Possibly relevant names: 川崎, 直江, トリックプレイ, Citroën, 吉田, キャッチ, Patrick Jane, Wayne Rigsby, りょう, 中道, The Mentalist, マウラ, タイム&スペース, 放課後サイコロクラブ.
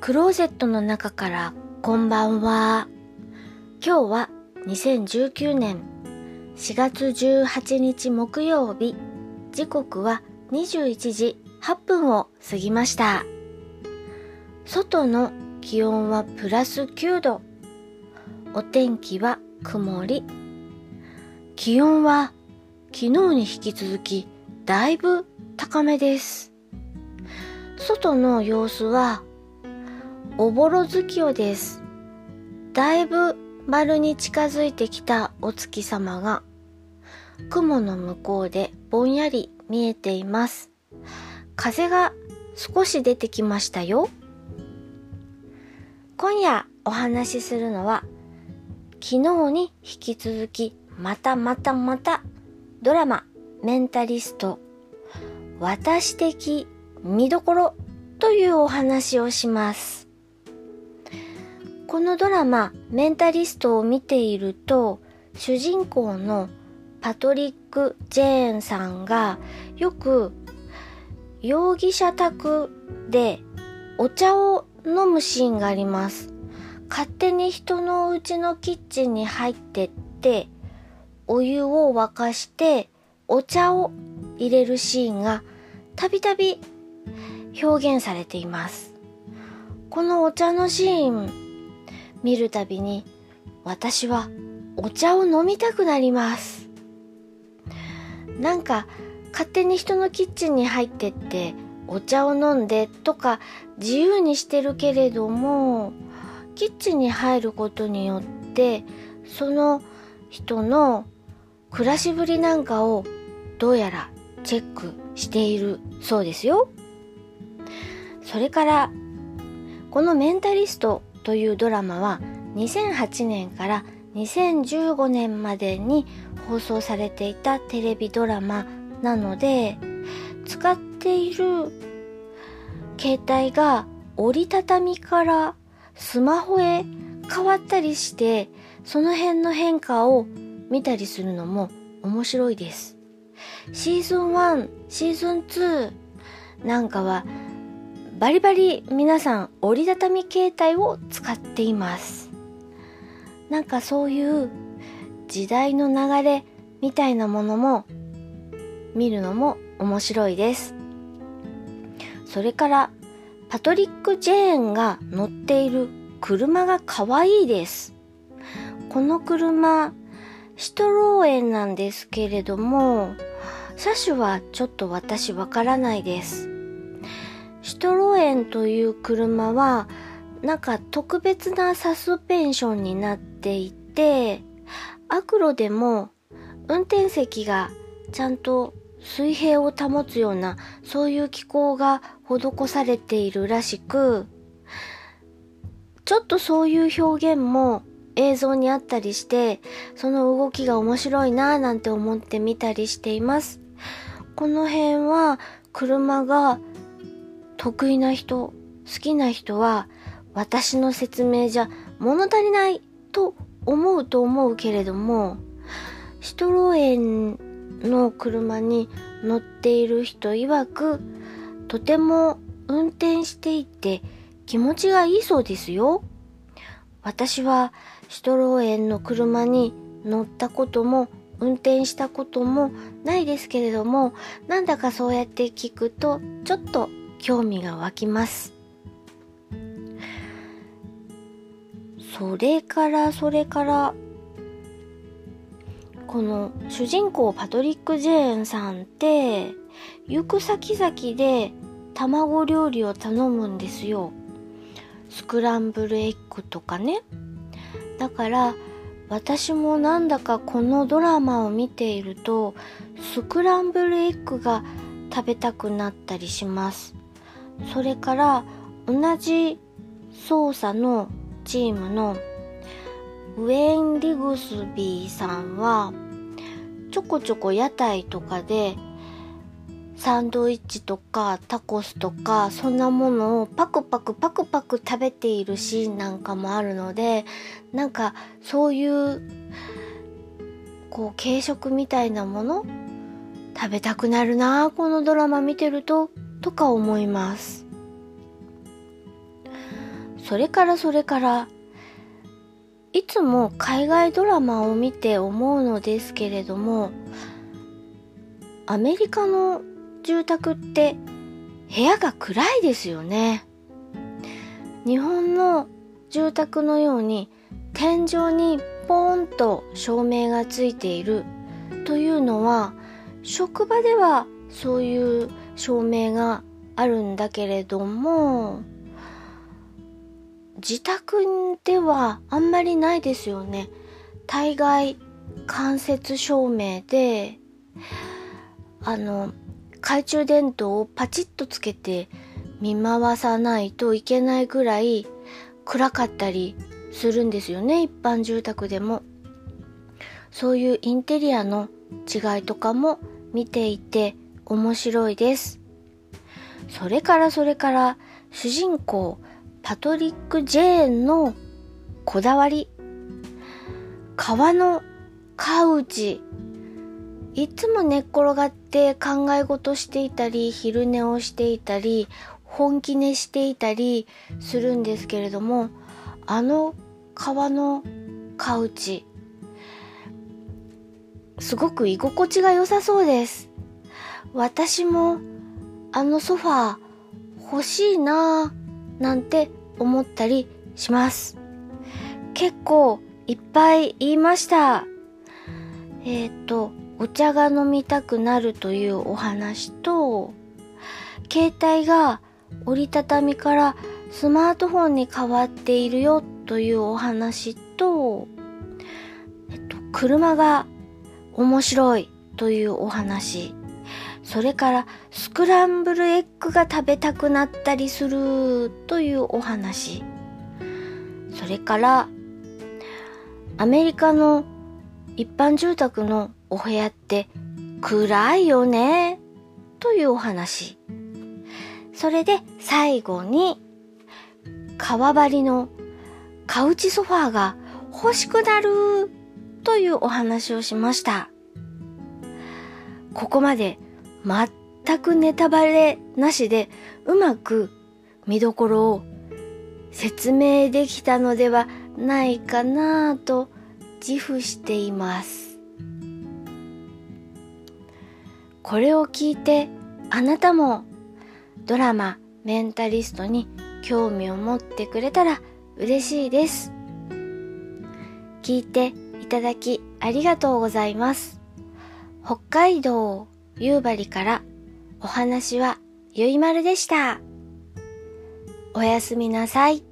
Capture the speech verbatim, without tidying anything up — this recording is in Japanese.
クローゼットの中からこんばんは。今日はにせんじゅうきゅうねんしがつじゅうはちにち木曜日、時刻はにじゅういちじはっぷんを過ぎました。外の気温はプラスきゅうど、お天気は曇り。気温は昨日に引き続きだいぶ高めです。外の様子はおぼろ月夜です。だいぶ丸に近づいてきたお月様が雲の向こうでぼんやり見えています。風が少し出てきましたよ。今夜お話しするのは、昨日に引き続きまたまたまたドラマメンタリスト、私的見どころというお話をします。このドラマメンタリストを見ていると、主人公のパトリック・ジェーンさんがよく容疑者宅でお茶を飲むシーンがあります。勝手に人のお家のキッチンに入ってってお湯を沸かしてお茶を入れるシーンがたびたび表現されています。このお茶のシーン見るたびに、私はお茶を飲みたくなります。なんか勝手に人のキッチンに入ってってお茶を飲んでとか自由にしてるけれども、キッチンに入ることによってその人の暮らしぶりなんかをどうやらチェックしているそうですよ。それからこのメンタリストというドラマはにせんはちねんからにせんじゅうごねんまでに放送されていたテレビドラマなので、使っている携帯が折りたたみからスマホへ変わったりして、その辺の変化を見たりするのも面白いです。シーズンワン、シーズンツーなんかはバリバリ皆さん折りたたみ携帯を使っています。なんかそういう時代の流れみたいなものも見るのも面白いです。それからパトリック・ジェーンが乗っている車が可愛いです。この車シトローエンなんですけれども、車種はちょっと私わからないです。シトロエンという車はなんか特別なサスペンションになっていて、アクロでも運転席がちゃんと水平を保つような、そういう機構が施されているらしく、ちょっとそういう表現も映像にあったりして、その動きが面白いなぁなんて思って見たりしています。この辺は車が得意な人、好きな人は私の説明じゃ物足りないと思うと思うけれども、シトロエンの車に乗っている人曰く、とても運転していて気持ちがいいそうですよ。私はシトロエンの車に乗ったことも運転したこともないですけれども、なんだかそうやって聞くとちょっと興味が湧きます。それからそれからこの主人公パトリック・ジェーンさんって行く先々で卵料理を頼むんですよ。スクランブルエッグとかね。だから私もなんだかこのドラマを見ているとスクランブルエッグが食べたくなったりします。それから同じ捜査のチームのウェイン・リグスビーさんはちょこちょこ屋台とかでサンドイッチとかタコスとかそんなものをパクパクパクパク食べているシーンなんかもあるので、なんかそういうこう軽食みたいなもの食べたくなるなぁ、このドラマ見てるととか思います。それからそれからいつも海外ドラマを見て思うのですけれども、アメリカの住宅って部屋が暗いですよね。日本の住宅のように天井にポーンと照明がついているというのは、職場ではそういう照明があるんだけれども自宅ではあんまりないですよね。大概間接照明であの懐中電灯をパチッとつけて見回さないといけないぐらい暗かったりするんですよね。一般住宅でもそういうインテリアの違いとかも見ていて面白いです。それからそれから主人公パトリック・ジェーンのこだわり、革のカウチ、いつも寝っ転がって考え事していたり昼寝をしていたり本気寝していたりするんですけれども、あの革のカウチすごく居心地が良さそうです。私もあのソファー欲しいなぁなんて思ったりします。結構いっぱい言いました。えっとお茶が飲みたくなるというお話と、携帯が折りたたみからスマートフォンに変わっているよというお話と、えっと、車が面白いというお話、それからスクランブルエッグが食べたくなったりするというお話、それからアメリカの一般住宅のお部屋って暗いよねというお話、それで最後に革張りのカウチソファーが欲しくなるというお話をしました。ここまで全くネタバレなしでうまく見どころを説明できたのではないかなと自負しています。これを聞いてあなたもドラマメンタリストに興味を持ってくれたら嬉しいです。聞いていただきありがとうございます。北海道夕張からお話はゆいまるでした。おやすみなさい。